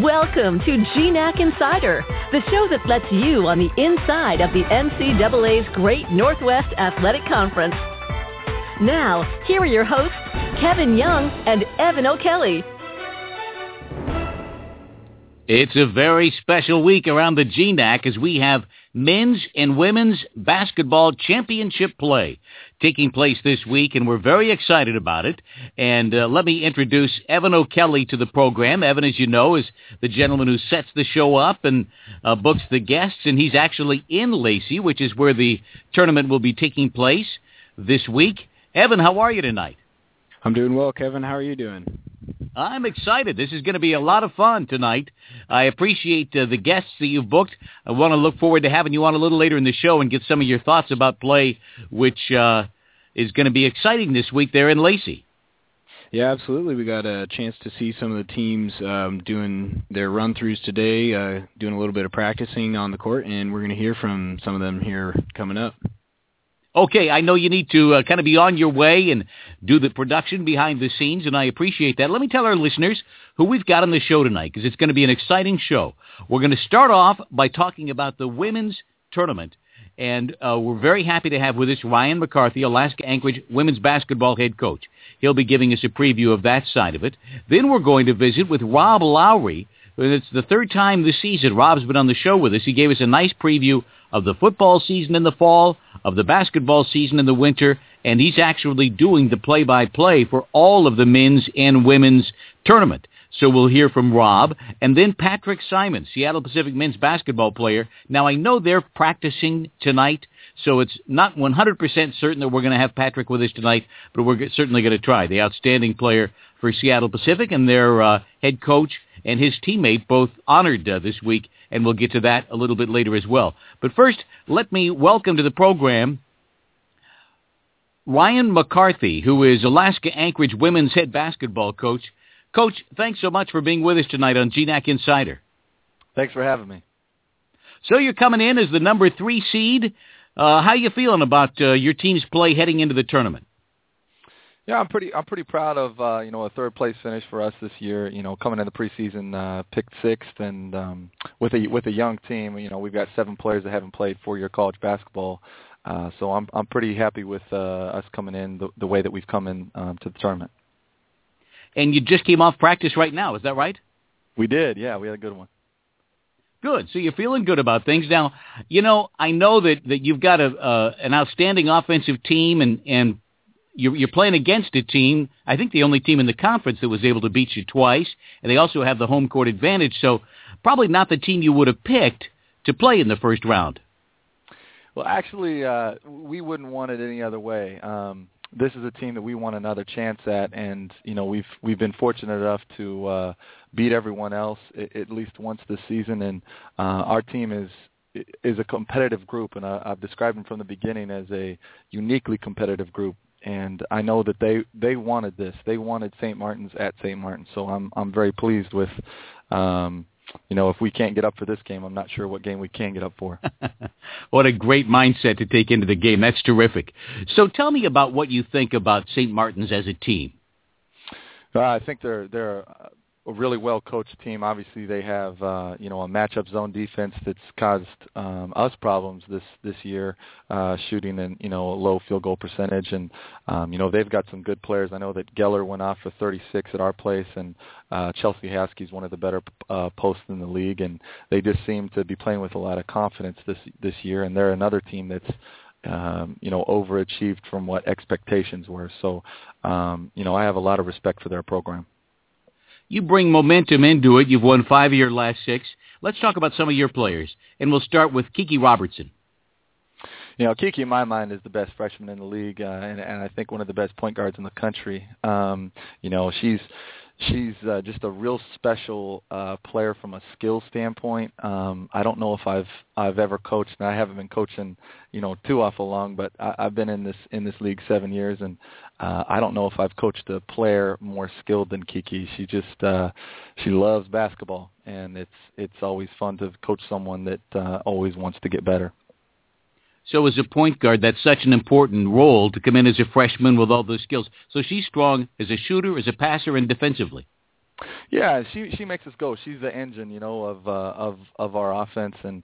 Welcome to GNAC Insider, the show that lets you on the inside of the NCAA's Great Northwest Athletic Conference. Now, here are your hosts, Kevin Young and Evan O'Kelly. It's a very special week around the GNAC as we have men's and women's basketball championship play taking place this week, and we're very excited about it. And let me introduce Evan O'Kelly to the program. Evan, as you know, is the gentleman who sets the show up and books the guests, and he's actually in Lacey, which is where the tournament will be taking place this week. Evan, how are you tonight? I'm doing well, Kevin. How are you doing? I'm excited. This is going to be a lot of fun tonight. I appreciate the guests that you've booked. I want to look forward to having you on a little later in the show and get some of your thoughts about play, which is going to be exciting this week there in Lacey. Yeah, absolutely. We got a chance to see some of the teams doing their run-throughs today, doing a little bit of practicing on the court, and we're going to hear from some of them here coming up. Okay, I know you need to kind of be on your way and do the production behind the scenes, and I appreciate that. Let me tell our listeners who we've got on the show tonight, because it's going to be an exciting show. We're going to start off by talking about the women's tournament, and we're very happy to have with us Ryan McCarthy, Alaska Anchorage women's basketball head coach. He'll be giving us a preview of that side of it. Then we're going to visit with Rob Lowry. It's the third time this season Rob's been on the show with us. He gave us a nice preview of the football season in the fall, of the basketball season in the winter, and he's actually doing the play-by-play for all of the men's and women's tournament. So we'll hear from Rob. And then Patrick Simon, Seattle Pacific men's basketball player. Now, I know they're practicing tonight, so it's not 100% certain that we're going to have Patrick with us tonight, but we're certainly going to try. The outstanding player for Seattle Pacific and their head coach and his teammate both honored this week, and we'll get to that a little bit later as well. But first, let me welcome to the program Ryan McCarthy, who is Alaska Anchorage women's head basketball coach. Coach, thanks so much for being with us tonight on GNAC Insider. Thanks for having me. So you're coming in as the number 3 seed. How you feeling about your team's play heading into the tournament? Yeah, I'm pretty proud of a third place finish for us this year. You know, coming into the preseason, picked 6th, and with a young team, you know, we've got 7 players that haven't played 4-year college basketball. So I'm pretty happy with us coming in the way that we've come in to the tournament. And you just came off practice right now, is that right? We did, yeah. We had a good one. Good. So you're feeling good about things. Now, you know, I know that you've got an outstanding offensive team, and you're playing against a team, I think the only team in the conference that was able to beat you twice, and they also have the home court advantage, so probably not the team you would have picked to play in the first round. Well, actually, we wouldn't want it any other way. This is a team that we want another chance at, and you know we've been fortunate enough to beat everyone else at least once this season, and our team is a competitive group, and I've described them from the beginning as a uniquely competitive group. And I know that they wanted this. They wanted St. Martin's at St. Martin's. So I'm very pleased with, if we can't get up for this game, I'm not sure what game we can get up for. What a great mindset to take into the game. That's terrific. So tell me about what you think about St. Martin's as a team. I think they're a really well-coached team. Obviously, they have a matchup zone defense that's caused us problems this year, shooting in low field goal percentage, and they've got some good players. I know that Geller went off for 36 at our place, and Chelsea Haskey's one of the better posts in the league, and they just seem to be playing with a lot of confidence this year. And they're another team that's overachieved from what expectations were. So I have a lot of respect for their program. You bring momentum into it. You've won 5 of your last 6. Let's talk about some of your players, and we'll start with Kiki Robertson. You know, Kiki, in my mind, is the best freshman in the league, and I think one of the best point guards in the country. She's just a real special player from a skill standpoint. I don't know if I've ever coached, and I haven't been coaching, too awful long. But I've been in this league 7 years, and I don't know if I've coached a player more skilled than Kiki. She just she loves basketball, and it's always fun to coach someone that always wants to get better. So as a point guard, that's such an important role to come in as a freshman with all those skills. So she's strong as a shooter, as a passer, and defensively. Yeah, she makes us go. She's the engine, you know, of our offense, and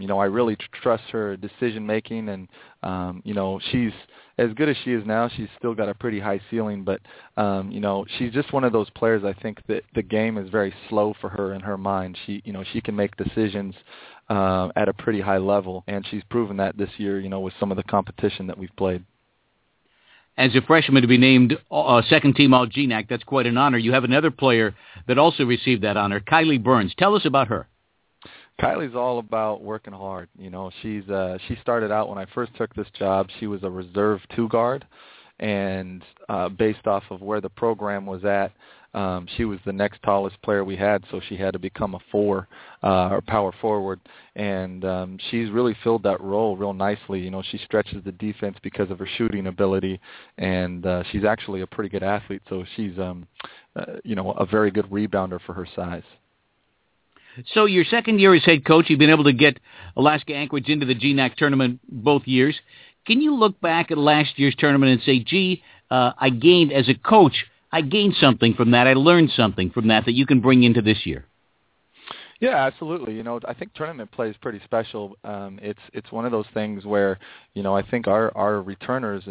you know, I really trust her decision making, and you know, she's as good as she is now. She's still got a pretty high ceiling, but you know, she's just one of those players. I think that the game is very slow for her in her mind. She, you know, she can make decisions at a pretty high level, and she's proven that this year, you know, with some of the competition that we've played. As a freshman to be named second-team All-GNAC, that's quite an honor. You have another player that also received that honor, Kylie Burns. Tell us about her. Kylie's all about working hard. You know, she's she started out when I first took this job. She was a reserve two guard, and based off of where the program was at, she was the next tallest player we had, so she had to become a four or power forward, and she's really filled that role real nicely. You know, she stretches the defense because of her shooting ability, and she's actually a pretty good athlete, so she's you know, a very good rebounder for her size. So your second year as head coach, you've been able to get Alaska Anchorage into the GNAC tournament both years. Can you look back at last year's tournament and say, gee, I gained as a coach, I gained something from that. I learned something from that that you can bring into this year? Yeah, absolutely. You know, I think tournament play is pretty special. It's one of those things where, you know, I think our returners,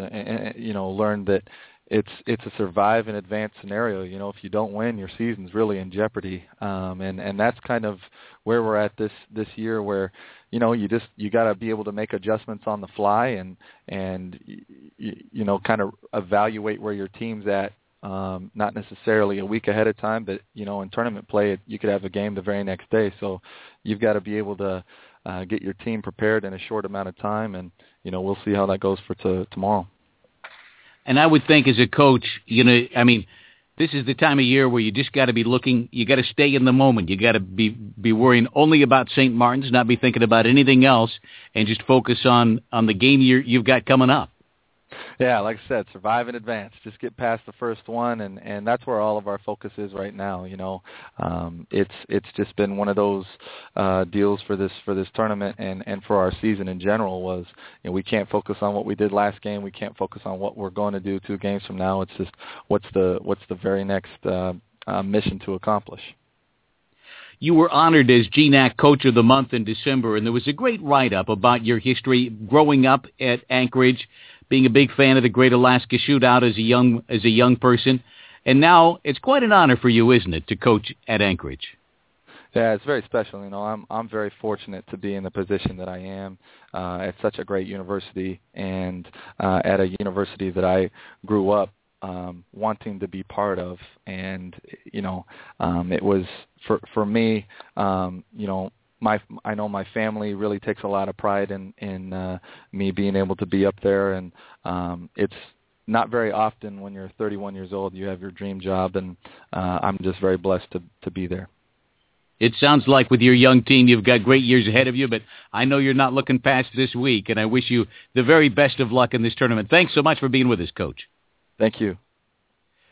you know, learned that it's a survive and advance scenario. You know, if you don't win, your season's really in jeopardy. And that's kind of where we're at this year, where, you know, you got to be able to make adjustments on the fly and you know, kind of evaluate where your team's at. Not necessarily a week ahead of time, but, you know, in tournament play, you could have a game the very next day. So you've got to be able to get your team prepared in a short amount of time. And, you know, we'll see how that goes for tomorrow. And I would think as a coach, you know, I mean, this is the time of year where you just got to be looking, you got to stay in the moment. You got to be worrying only about St. Martin's, not be thinking about anything else, and just focus on the game you've got coming up. Yeah, like I said, survive in advance. Just get past the first one, and that's where all of our focus is right now. You know, it's just been one of those deals for this tournament and for our season in general. Was, you know, we can't focus on what we did last game. We can't focus on what we're going to do 2 games from now. It's just what's the very next mission to accomplish. You were honored as GNAC Coach of the Month in December, and there was a great write-up about your history growing up at Anchorage, being a big fan of the Great Alaska Shootout as a young person. And now it's quite an honor for you, isn't it, to coach at Anchorage? Yeah, it's very special. You know, I'm very fortunate to be in the position that I am at such a great university and at a university that I grew up wanting to be part of. And, you know, it was for me, you know, I know my family really takes a lot of pride in me being able to be up there, and it's not very often when you're 31 years old you have your dream job, and I'm just very blessed to be there. It sounds like with your young team you've got great years ahead of you, but I know you're not looking past this week, and I wish you the very best of luck in this tournament. Thanks so much for being with us, Coach. Thank you.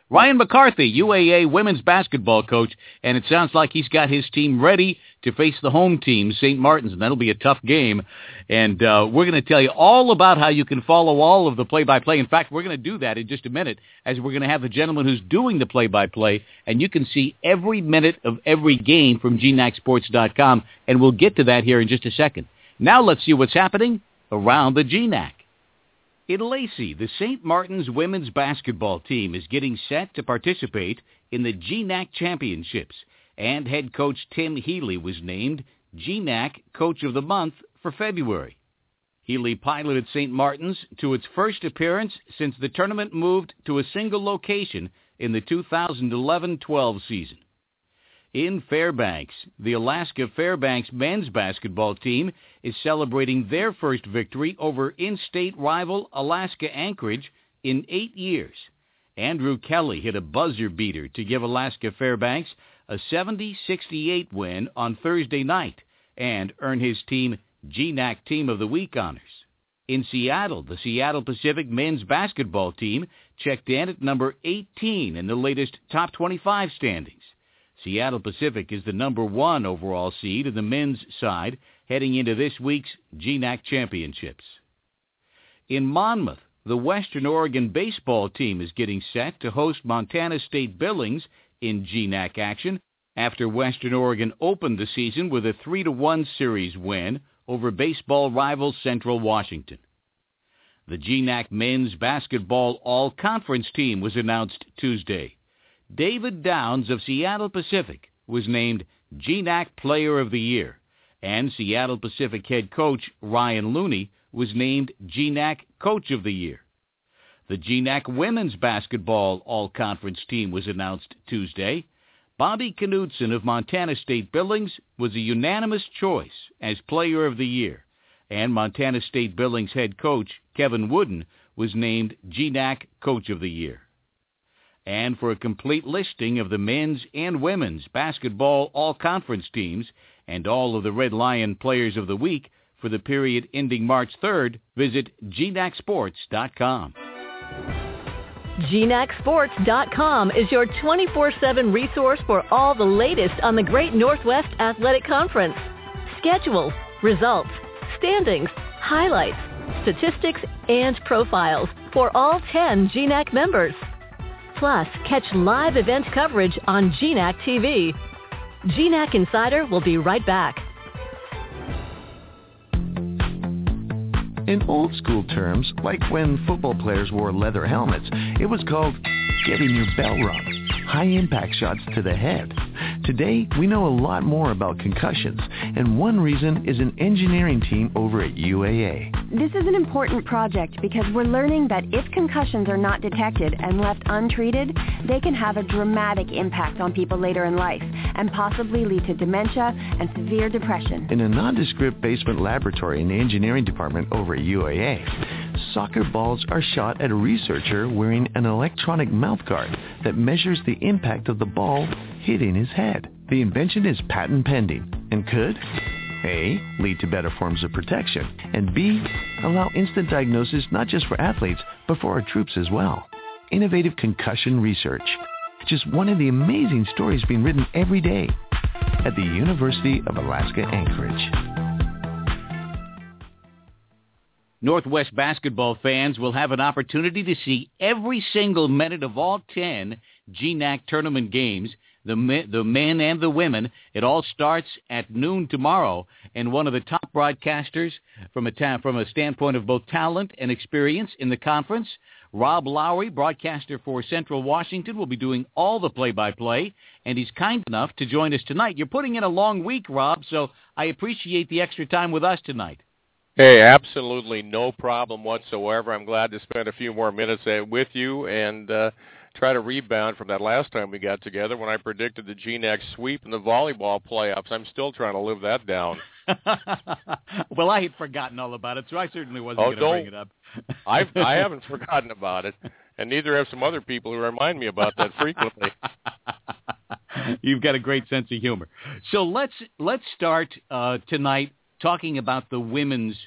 Ryan McCarthy, UAA women's basketball coach, and it sounds like he's got his team ready to face the home team, St. Martin's, and that'll be a tough game. And we're going to tell you all about how you can follow all of the play-by-play. In fact, we're going to do that in just a minute, as we're going to have the gentleman who's doing the play-by-play, and you can see every minute of every game from GNACsports.com, and we'll get to that here in just a second. Now let's see what's happening around the GNAC. In Lacey, the St. Martin's women's basketball team is getting set to participate in the GNAC Championships, and head coach Tim Healy was named GNAC Coach of the Month for February. Healy piloted St. Martin's to its first appearance since the tournament moved to a single location in the 2011-12 season. In Fairbanks, the Alaska Fairbanks men's basketball team is celebrating their first victory over in-state rival Alaska Anchorage in 8 years. Andrew Kelly hit a buzzer beater to give Alaska Fairbanks a 70-68 win on Thursday night and earn his team GNAC Team of the Week honors. In Seattle, the Seattle Pacific men's basketball team checked in at number 18 in the latest top 25 standings. Seattle Pacific is the number 1 overall seed in the men's side heading into this week's GNAC Championships. In Monmouth, the Western Oregon baseball team is getting set to host Montana State Billings in GNAC action after Western Oregon opened the season with a 3-1 series win over baseball rival Central Washington. The GNAC men's basketball all-conference team was announced Tuesday. David Downs of Seattle Pacific was named GNAC Player of the Year, and Seattle Pacific head coach Ryan Looney was named GNAC Coach of the Year. The GNAC women's basketball all-conference team was announced Tuesday. Bobby Knudsen of Montana State Billings was a unanimous choice as Player of the Year, and Montana State Billings head coach Kevin Wooden was named GNAC Coach of the Year. And for a complete listing of the men's and women's basketball all-conference teams and all of the Red Lion Players of the Week for the period ending March 3rd, visit GNACsports.com. GNACsports.com is your 24/7 resource for all the latest on the Great Northwest Athletic Conference. Schedules, results, standings, highlights, statistics, and profiles for all 10 GNAC members. Plus, catch live event coverage on GNAC TV. GNAC Insider will be right back. In old-school terms, like when football players wore leather helmets, it was called getting your bell rung, high-impact shots to the head. Today, we know a lot more about concussions, and one reason is an engineering team over at UAA. This is an important project because we're learning that if concussions are not detected and left untreated, they can have a dramatic impact on people later in life and possibly lead to dementia and severe depression. In a nondescript basement laboratory in the engineering department over at UAA, soccer balls are shot at a researcher wearing an electronic mouthguard that measures the impact of the ball hitting his head. The invention is patent pending and could A, lead to better forms of protection, and B, allow instant diagnosis not just for athletes, but for our troops as well. Innovative concussion research. Just one of the amazing stories being written every day at the University of Alaska Anchorage. Northwest basketball fans will have an opportunity to see every single minute of all 10 GNAC tournament games, the men and the women. It all starts at noon tomorrow, and one of the top broadcasters from a standpoint of both talent and experience in the conference, Rob Lowry, broadcaster for Central Washington, will be doing all the play-by-play, and he's kind enough to join us tonight. You're putting in a long week, Rob, so I appreciate the extra time with us tonight. Hey, absolutely no problem whatsoever. I'm glad to spend a few more minutes with you and try to rebound from that last time we got together when I predicted the GNAC sweep in the volleyball playoffs. I'm still trying to live that down. Well, I had forgotten all about it, so I certainly wasn't going to bring it up. I haven't forgotten about it, and neither have some other people who remind me about that frequently. You've got a great sense of humor. So let's start tonight talking about the women's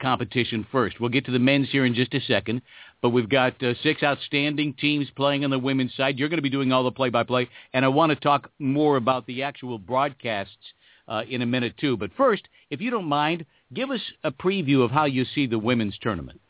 competition first. We'll get to the men's here in just a second. But we've got 6 outstanding teams playing on the women's side. You're going to be doing all the play-by-play, and I want to talk more about the actual broadcasts in a minute, too. But first, if you don't mind, give us a preview of how you see the women's tournament.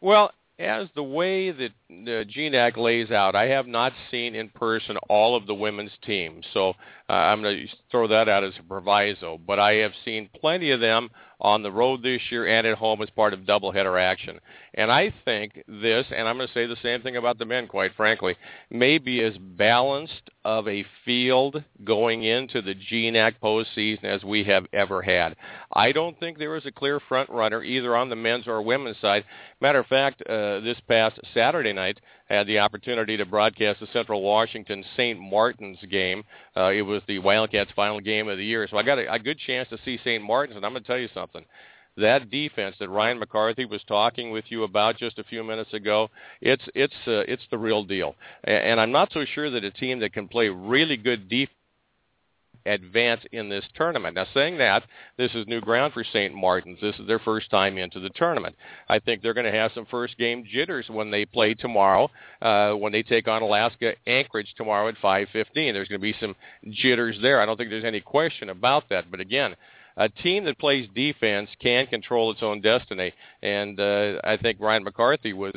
Well, as the way that GNAC lays out, I have not seen in person all of the women's teams, so I'm going to throw that out as a proviso. But I have seen plenty of them on the road this year and at home as part of doubleheader action. And I think this, and I'm going to say the same thing about the men, quite frankly, may be as balanced of a field going into the GNAC postseason as we have ever had. I don't think there is a clear front runner either on the men's or women's side. Matter of fact, this past Saturday night, I had the opportunity to broadcast the Central Washington St. Martin's game. It was the Wildcats' final game of the year, so I got a good chance to see St. Martin's, and I'm going to tell you something. That defense that Ryan McCarthy was talking with you about just a few minutes ago, it's the real deal. And I'm not so sure that a team that can play really good defense advance in this tournament. Now, saying that, this is new ground for St. Martin's. This is their first time into the tournament. I think they're going to have some first-game jitters when they play tomorrow, when they take on Alaska Anchorage tomorrow at 5:15. There's going to be some jitters there. I don't think there's any question about that. But, again, a team that plays defense can control its own destiny, and I think Ryan McCarthy was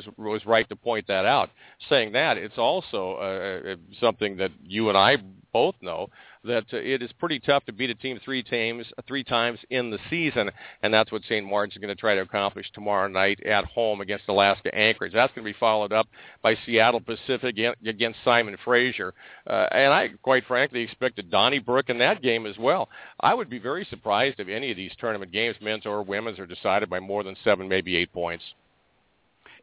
right to point that out. Saying that, it's also something that you and I both know, that it is pretty tough to beat a team three times in the season, and that's what St. Martin's is going to try to accomplish tomorrow night at home against Alaska Anchorage. That's going to be followed up by Seattle Pacific against Simon Fraser. And I, quite frankly, expected Donnybrook in that game as well. I would be very surprised if any of these tournament games, men's or women's, are decided by more than 7, maybe 8 points.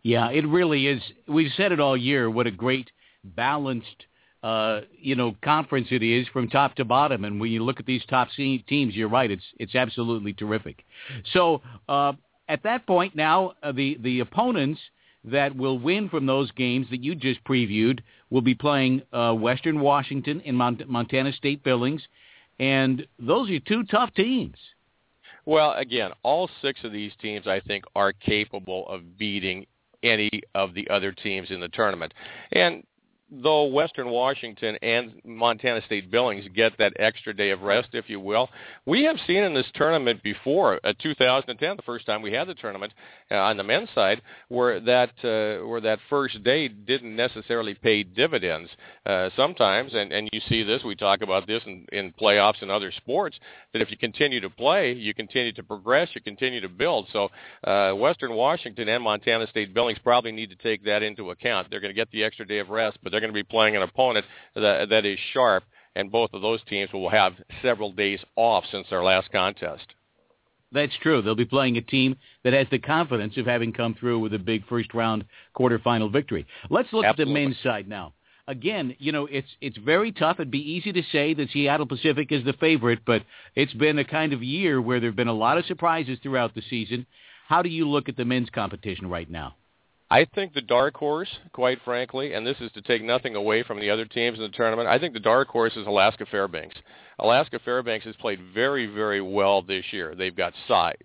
Yeah, it really is. We've said it all year, what a great balanced conference it is from top to bottom. And when you look at these top teams, you're right. It's absolutely terrific. So at that point now, the opponents that will win from those games that you just previewed will be playing Western Washington and Montana State Billings. And those are two tough teams. Well, again, all 6 of these teams, I think, are capable of beating any of the other teams in the tournament. And though Western Washington and Montana State Billings get that extra day of rest, if you will, we have seen in this tournament before, 2010, the first time we had the tournament on the men's side, where that first day didn't necessarily pay dividends. Sometimes, and you see this, we talk about this in playoffs and other sports, that if you continue to play, you continue to progress, you continue to build. So Western Washington and Montana State Billings probably need to take that into account. They're going to get the extra day of rest, but they're going to be playing an opponent that is sharp, and both of those teams will have several days off since their last contest. That's true. They'll be playing a team that has the confidence of having come through with a big first-round quarterfinal victory. Let's look Absolutely. At the men's side now. Again, it's very tough. It'd be easy to say that Seattle Pacific is the favorite, but it's been a kind of year where there have been a lot of surprises throughout the season. How do you look at the men's competition right now? I think the dark horse, quite frankly, and this is to take nothing away from the other teams in the tournament, I think the dark horse is Alaska Fairbanks. Alaska Fairbanks has played very, very well this year. They've got size.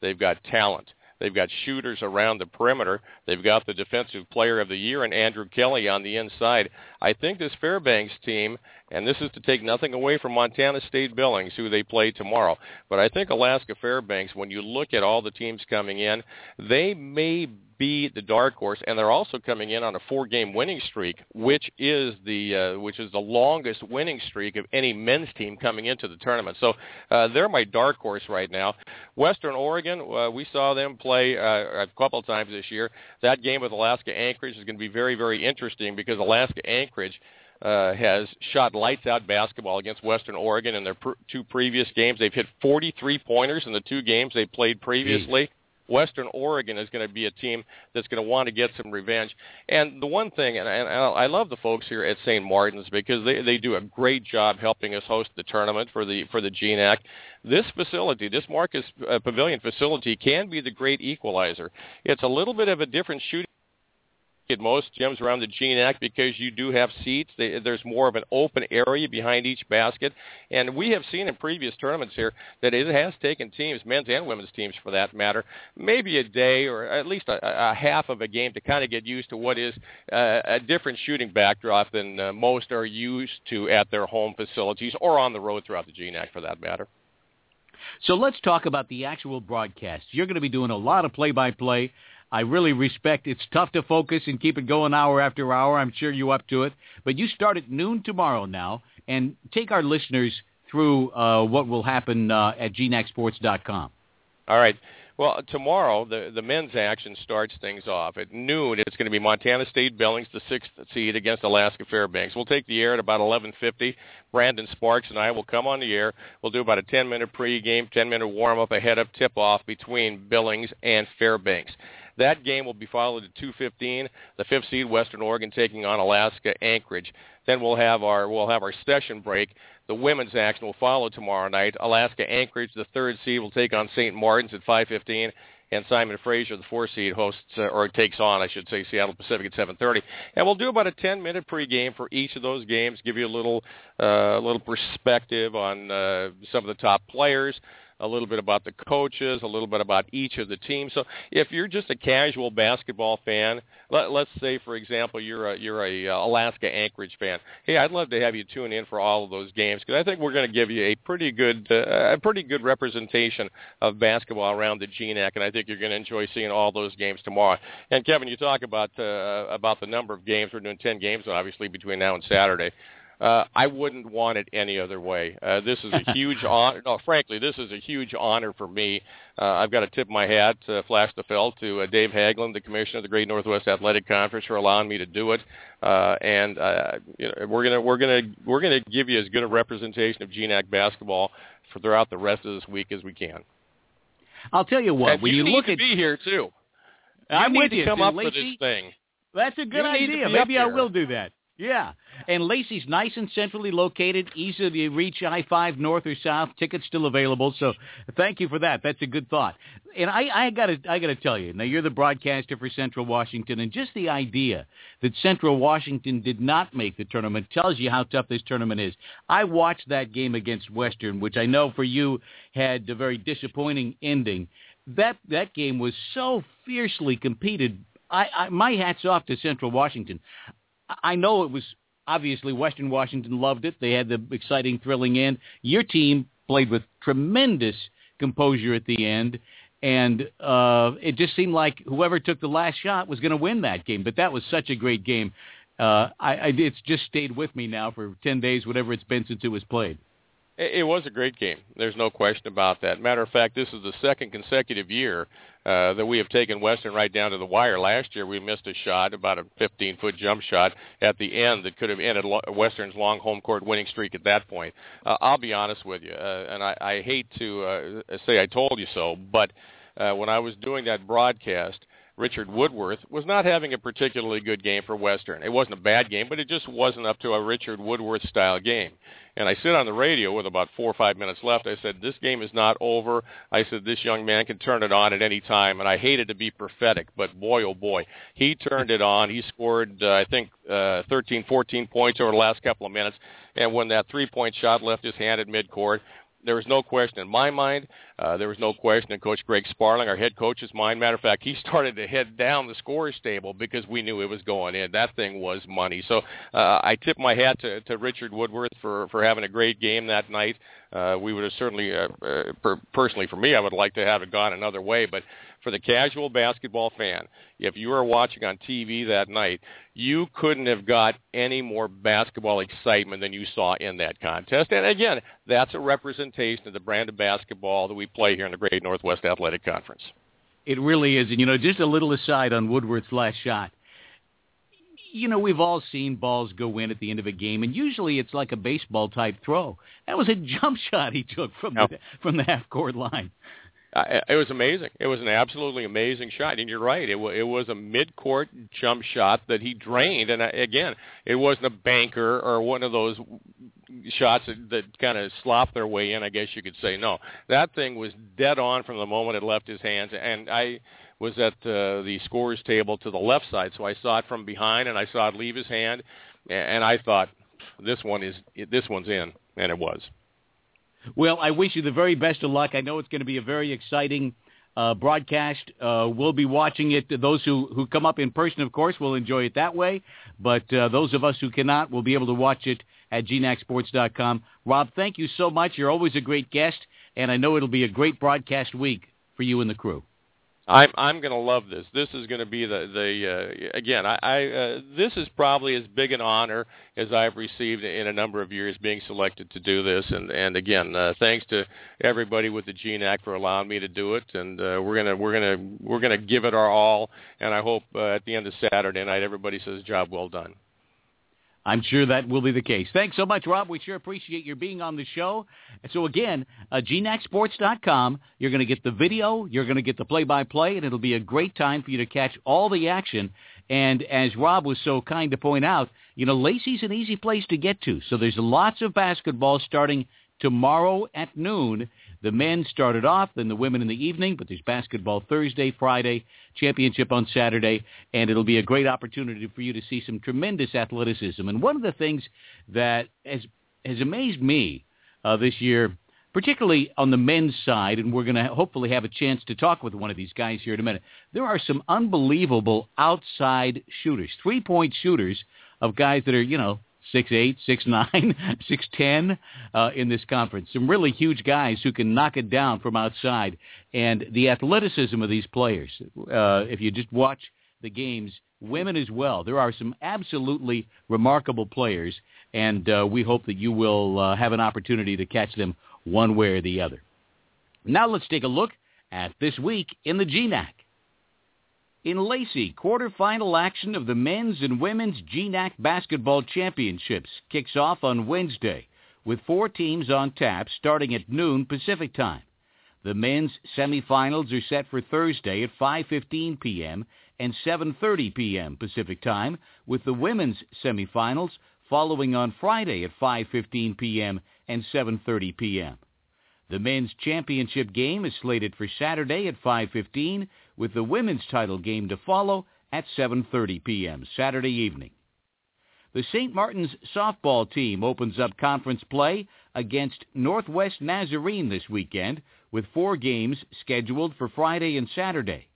They've got talent. They've got shooters around the perimeter. They've got the defensive player of the year and Andrew Kelly on the inside. I think this Fairbanks team, and this is to take nothing away from Montana State Billings, who they play tomorrow, but I think Alaska Fairbanks, when you look at all the teams coming in, they may be the dark horse, and they're also coming in on a 4-game winning streak, which is the longest winning streak of any men's team coming into the tournament. So they're my dark horse right now. Western Oregon, we saw them play a couple times this year. That game with Alaska Anchorage is going to be very, very interesting because Alaska Anchorage has shot lights-out basketball against Western Oregon in their two previous games. They've hit 43-pointers in the 2 games they played previously. Jeez. Western Oregon is going to be a team that's going to want to get some revenge. And the one thing, and I love the folks here at St. Martin's because they do a great job helping us host the tournament for the GNAC. This facility, this Marcus Pavilion facility, can be the great equalizer. It's a little bit of a different shooting at most gyms around the GNAC because you do have seats. There's more of an open area behind each basket. And we have seen in previous tournaments here that it has taken teams, men's and women's teams for that matter, maybe a day or at least a half of a game to kind of get used to what is a different shooting backdrop than most are used to at their home facilities or on the road throughout the GNAC for that matter. So let's talk about the actual broadcast. You're going to be doing a lot of play-by-play. I really respect it's tough to focus and keep it going hour after hour. I'm sure you're up to it. But you start at noon tomorrow now, and take our listeners through what will happen at GNACsports.com. All right. Well, tomorrow, the men's action starts things off. At noon, it's going to be Montana State Billings, the 6th seed, against Alaska Fairbanks. We'll take the air at about 11:50. Brandon Sparks and I will come on the air. We'll do about a 10-minute pregame, 10-minute warm-up ahead of tip-off between Billings and Fairbanks. That game will be followed at 2:15, the 5th seed, Western Oregon, taking on Alaska Anchorage. Then we'll have our session break. The women's action will follow tomorrow night. Alaska Anchorage, the 3rd seed, will take on St. Martin's at 5:15, and Simon Fraser, the 4th seed, takes on Seattle Pacific at 7:30. And we'll do about a 10-minute pregame for each of those games, give you a little perspective on some of the top players, a little bit about the coaches, a little bit about each of the teams. So if you're just a casual basketball fan, let's say, for example, you're a Alaska Anchorage fan. Hey, I'd love to have you tune in for all of those games because I think we're going to give you a pretty good representation of basketball around the GNAC, and I think you're going to enjoy seeing all those games tomorrow. And, Kevin, you talk about the number of games. We're doing 10 games, obviously, between now and Saturday. I wouldn't want it any other way. This is a huge honor. No, frankly, this is a huge honor for me. I've got to tip my hat, flash the felt, to Dave Hagelin, the commissioner of the Great Northwest Athletic Conference, for allowing me to do it. We're gonna give you as good a representation of GNAC basketball throughout the rest of this week as we can. I'll tell you what. And when you look at be here too, I'm with you. Come up with this thing. That's a good idea. Maybe I will do that. Yeah, and Lacey's nice and centrally located, easy to reach, I-5 north or south, tickets still available, so thank you for that. That's a good thought. And I gotta tell you, now you're the broadcaster for Central Washington, and just the idea that Central Washington did not make the tournament tells you how tough this tournament is. I watched that game against Western, which I know for you had a very disappointing ending. That game was so fiercely competed. My hat's off to Central Washington. I know it was obviously Western Washington loved it. They had the exciting, thrilling end. Your team played with tremendous composure at the end, and it just seemed like whoever took the last shot was going to win that game. But that was such a great game. It's just stayed with me now for 10 days, whatever it's been since it was played. It was a great game. There's no question about that. Matter of fact, this is the second consecutive year that we have taken Western right down to the wire. Last year we missed a shot, about a 15-foot jump shot at the end that could have ended Western's long home court winning streak at that point. I'll be honest with you, and I hate to say I told you so, but when I was doing that broadcast, Richard Woodworth was not having a particularly good game for Western. It wasn't a bad game, but it just wasn't up to a Richard Woodworth-style game. And I sit on the radio with about 4 or 5 minutes left. I said, this game is not over. I said, this young man can turn it on at any time. And I hated to be prophetic, but boy, oh boy, he turned it on. He scored, 13, 14 points over the last couple of minutes. And when that three-point shot left his hand at midcourt, there was no question in my mind. There was no question in Coach Greg Sparling, our head coach's mind. Matter of fact, he started to head down the scorer's table because we knew it was going in. That thing was money. So I tip my hat to Richard Woodworth for having a great game that night. We would have certainly, personally for me, I would like to have it gone another way. But for the casual basketball fan, if you were watching on TV that night, you couldn't have got any more basketball excitement than you saw in that contest. And, again, that's a representation of the brand of basketball that we play here in the Great Northwest Athletic Conference. It really is. And, you know, just a little aside on Woodworth's last shot. You know, we've all seen balls go in at the end of a game, and usually it's like a baseball-type throw. That was a jump shot he took from the half-court line. It was amazing. It was an absolutely amazing shot, and you're right. It was a mid-court jump shot that he drained, and again, it wasn't a banker or one of those shots that kind of slopped their way in, I guess you could say. No, that thing was dead on from the moment it left his hands, and I was at the scorer's table to the left side, so I saw it from behind, and I saw it leave his hand, and I thought, this one's in, and it was. Well, I wish you the very best of luck. I know it's going to be a very exciting broadcast. We'll be watching it. Those who come up in person, of course, will enjoy it that way. But those of us who cannot will be able to watch it at GNACsports.com. Rob, thank you so much. You're always a great guest, and I know it'll be a great broadcast week for you and the crew. I'm going to love this. This is going to be this is probably as big an honor as I've received in a number of years being selected to do this. And again, thanks to everybody with the GNAC for allowing me to do it. And we're gonna give it our all. And I hope at the end of Saturday night, everybody says job well done. I'm sure that will be the case. Thanks so much, Rob. We sure appreciate your being on the show. And so, again, GNACsports.com. You're going to get the video. You're going to get the play-by-play, and it'll be a great time for you to catch all the action. And as Rob was so kind to point out, you know, Lacey's an easy place to get to. So there's lots of basketball starting tomorrow at noon. The men started off, then the women in the evening, but there's basketball Thursday, Friday, championship on Saturday, and it'll be a great opportunity for you to see some tremendous athleticism. And one of the things that has amazed me this year, particularly on the men's side, and we're going to hopefully have a chance to talk with one of these guys here in a minute. There are some unbelievable outside shooters, three-point shooters of guys that are, 6'8", 6'9", 6'10", in this conference. Some really huge guys who can knock it down from outside. And the athleticism of these players, if you just watch the games, women as well. There are some absolutely remarkable players, and we hope that you will have an opportunity to catch them one way or the other. Now let's take a look at this week in the GNAC. In Lacey, quarterfinal action of the men's and women's GNAC basketball championships kicks off on Wednesday, with four teams on tap starting at noon Pacific time. The men's semifinals are set for Thursday at 5:15 p.m. and 7:30 p.m. Pacific time, with the women's semifinals following on Friday at 5:15 p.m. and 7:30 p.m. The men's championship game is slated for Saturday at 5:15, with the women's title game to follow at 7:30 p.m. Saturday evening. The St. Martin's softball team opens up conference play against Northwest Nazarene this weekend, with four games scheduled for Friday and Saturday.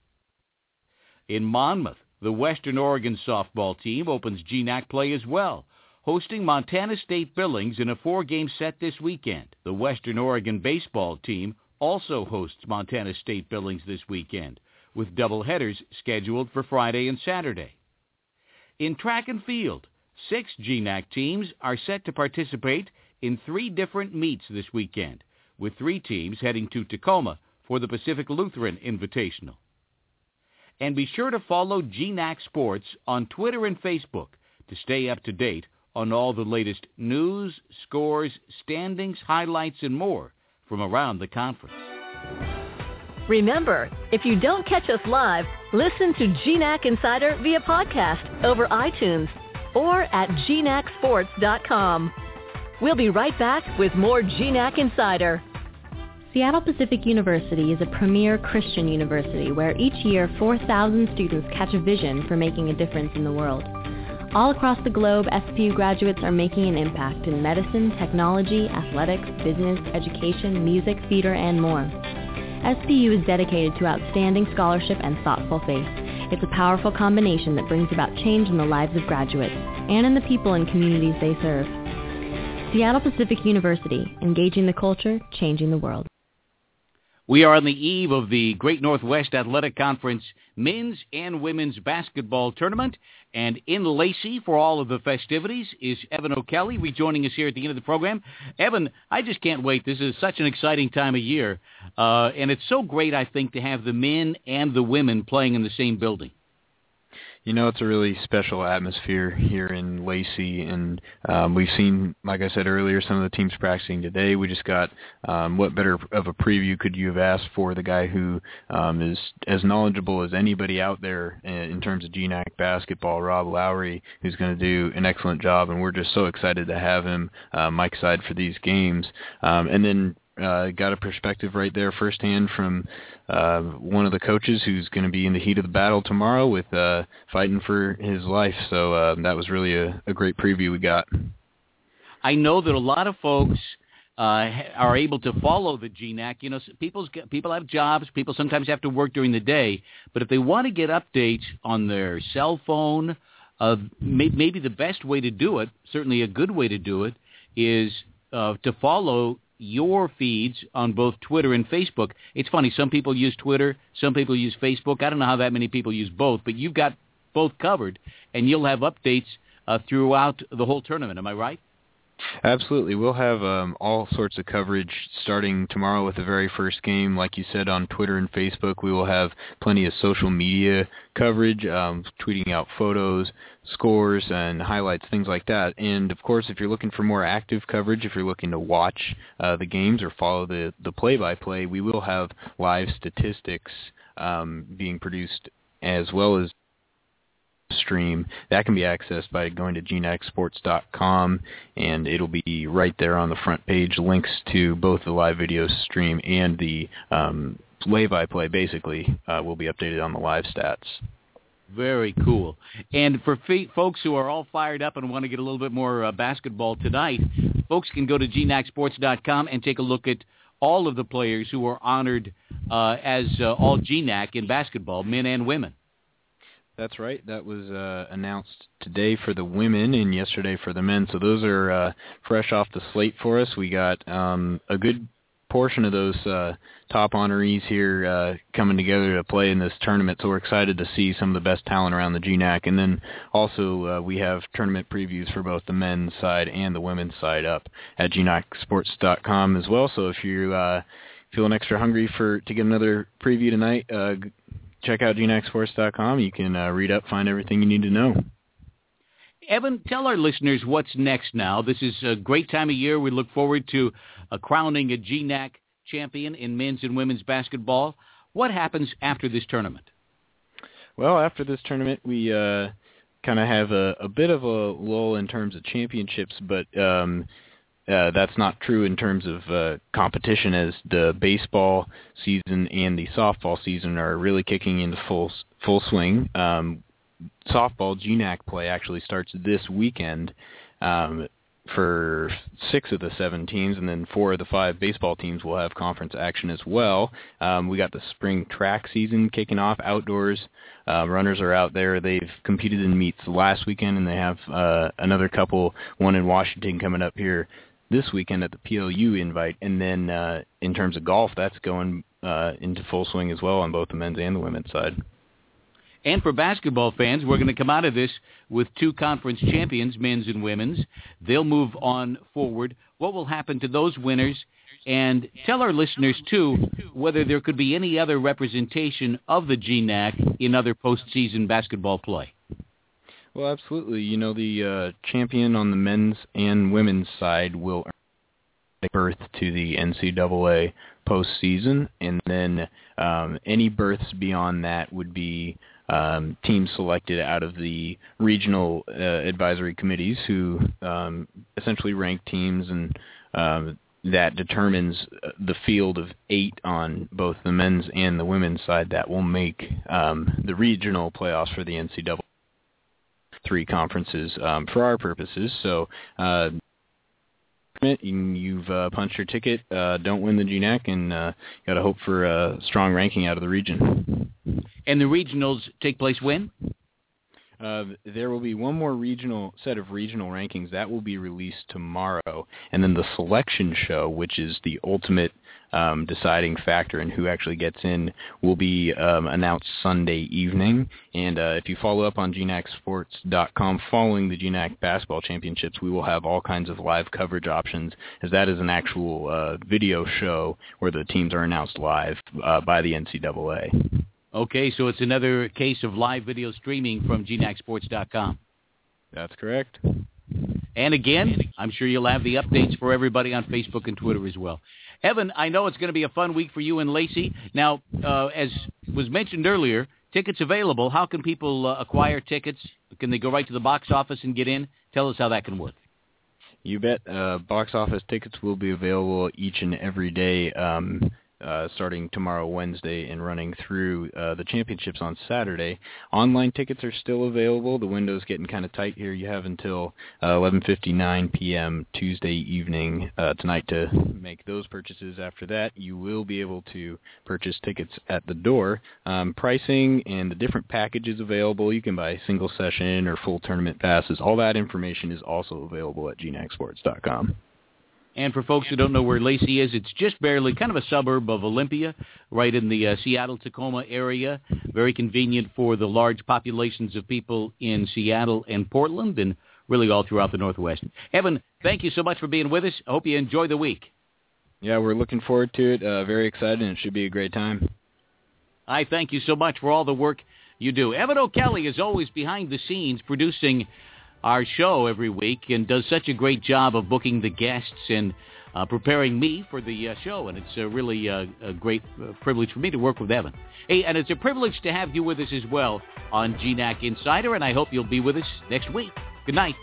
In Monmouth, the Western Oregon softball team opens GNAC play as well, hosting Montana State Billings in a four-game set this weekend. The Western Oregon baseball team also hosts Montana State Billings this weekend, with doubleheaders scheduled for Friday and Saturday. In track and field, six GNAC teams are set to participate in three different meets this weekend, with three teams heading to Tacoma for the Pacific Lutheran Invitational. And be sure to follow GNAC Sports on Twitter and Facebook to stay up to date on all the latest news, scores, standings, highlights, and more from around the conference. Remember, if you don't catch us live, listen to GNAC Insider via podcast over iTunes or at GNACsports.com. We'll be right back with more GNAC Insider. Seattle Pacific University is a premier Christian university where each year 4,000 students catch a vision for making a difference in the world. All across the globe, SPU graduates are making an impact in medicine, technology, athletics, business, education, music, theater, and more. SPU is dedicated to outstanding scholarship and thoughtful faith. It's a powerful combination that brings about change in the lives of graduates and in the people and communities they serve. Seattle Pacific University, engaging the culture, changing the world. We are on the eve of the Great Northwest Athletic Conference men's and women's basketball tournament. And in Lacey for all of the festivities is Evan O'Kelly rejoining us here at the end of the program. Evan, I just can't wait. This is such an exciting time of year. And it's so great, I think, to have the men and the women playing in the same building. It's a really special atmosphere here in Lacey, and we've seen, like I said earlier, some of the teams practicing today. We just got, what better of a preview could you have asked for the guy who is as knowledgeable as anybody out there in terms of GNAC basketball, Rob Lowry, who's going to do an excellent job, and we're just so excited to have him, Mike's side, for these games. And then got a perspective right there firsthand from one of the coaches who's going to be in the heat of the battle tomorrow with fighting for his life. So that was really a great preview we got. I know that a lot of folks are able to follow the GNAC. People have jobs. People sometimes have to work during the day. But if they want to get updates on their cell phone, maybe the best way to do it, certainly a good way to do it, is to follow your feeds on both Twitter and Facebook. It's funny, some people use Twitter, some people use Facebook. I don't know how that many people use both, but you've got both covered, and you'll have updates throughout the whole tournament. Am I right? Absolutely. We'll have all sorts of coverage starting tomorrow with the very first game. Like you said, on Twitter and Facebook, we will have plenty of social media coverage, tweeting out photos, scores, and highlights, things like that. And, of course, if you're looking for more active coverage, if you're looking to watch the games or follow the play-by-play, we will have live statistics being produced, as well as stream that can be accessed by going to GNACsports.com, and it'll be right there on the front page, links to both the live video stream and the play-by-play. Basically will be updated on the live stats. Very cool. And for folks who are all fired up and want to get a little bit more basketball tonight, folks can go to GNACsports.com and take a look at all of the players who were honored as all GNAC in basketball, men and women. That's right. That was announced today for the women and yesterday for the men. So those are fresh off the slate for us. We got a good portion of those top honorees here coming together to play in this tournament. So we're excited to see some of the best talent around the GNAC. And then also we have tournament previews for both the men's side and the women's side up at GNACsports.com as well. So if you feel an extra hungry to get another preview tonight, check out GNACsports.com. You can read up, find everything you need to know. Evan, tell our listeners what's next now. This is a great time of year. We look forward to crowning a GNAC champion in men's and women's basketball. What happens after this tournament? Well, after this tournament, we kind of have a bit of a lull in terms of championships, but that's not true in terms of competition, as the baseball season and the softball season are really kicking into full swing. Softball GNAC play actually starts this weekend for 6 of the 7 teams, and then 4 of the 5 baseball teams will have conference action as well. We got the spring track season kicking off outdoors. Runners are out there. They've competed in meets last weekend, and they have another couple, one in Washington coming up here this weekend at the PLU invite. And then in terms of golf, that's going into full swing as well on both the men's and the women's side. And for basketball fans, we're going to come out of this with 2 conference champions, men's and women's. They'll move on forward. What will happen to those winners? And tell our listeners, too, whether there could be any other representation of the GNAC in other postseason basketball play. Well, absolutely. You know, the champion on the men's and women's side will earn birth to the NCAA postseason, and then any berths beyond that would be teams selected out of the regional advisory committees, who essentially rank teams, and that determines the field of 8 on both the men's and the women's side that will make the regional playoffs for the NCAA 3 conferences for our purposes. So you've punched your ticket, don't win the GNAC, and got to hope for a strong ranking out of the region. And the regionals take place when? There will be one more set of regional rankings. That will be released tomorrow. And then the selection show, which is the ultimate deciding factor in who actually gets in, will be announced Sunday evening. And if you follow up on GNACsports.com following the GNAC basketball championships, we will have all kinds of live coverage options, as that is an actual video show where the teams are announced live by the NCAA. Okay, so it's another case of live video streaming from GNACsports.com. That's correct. And again, I'm sure you'll have the updates for everybody on Facebook and Twitter as well. Evan, I know it's going to be a fun week for you and Lacey. Now, as was mentioned earlier, tickets available. How can people acquire tickets? Can they go right to the box office and get in? Tell us how that can work. You bet. Box office tickets will be available each and every day, starting tomorrow, Wednesday, and running through the championships on Saturday. Online tickets are still available. The window's getting kind of tight here. You have until 11:59 p.m. Tuesday evening tonight to make those purchases. After that, you will be able to purchase tickets at the door. Pricing and the different packages available, you can buy single session or full tournament passes. All that information is also available at GNACsports.com. And for folks who don't know where Lacey is, it's just barely kind of a suburb of Olympia, right in the Seattle-Tacoma area. Very convenient for the large populations of people in Seattle and Portland, and really all throughout the Northwest. Evan, thank you so much for being with us. I hope you enjoy the week. Yeah, we're looking forward to it. Very excited, and it should be a great time. I thank you so much for all the work you do. Evan O'Kelly is always behind the scenes producing our show every week, and does such a great job of booking the guests and preparing me for the show. And it's really a great privilege for me to work with Evan. Hey, and it's a privilege to have you with us as well on GNAC Insider, and I hope you'll be with us next week. Good night.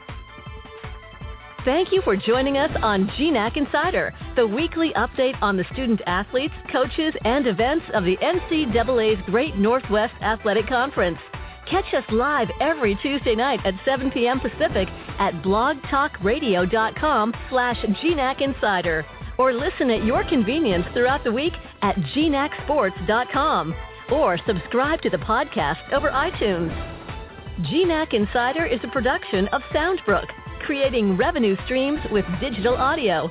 Thank you for joining us on GNAC Insider, the weekly update on the student athletes, coaches, and events of the NCAA's Great Northwest Athletic Conference. Catch us live every Tuesday night at 7 p.m. Pacific at blogtalkradio.com/GNACinsider. or listen at your convenience throughout the week at GNACsports.com or subscribe to the podcast over iTunes. GNAC Insider is a production of Soundbrook, creating revenue streams with digital audio.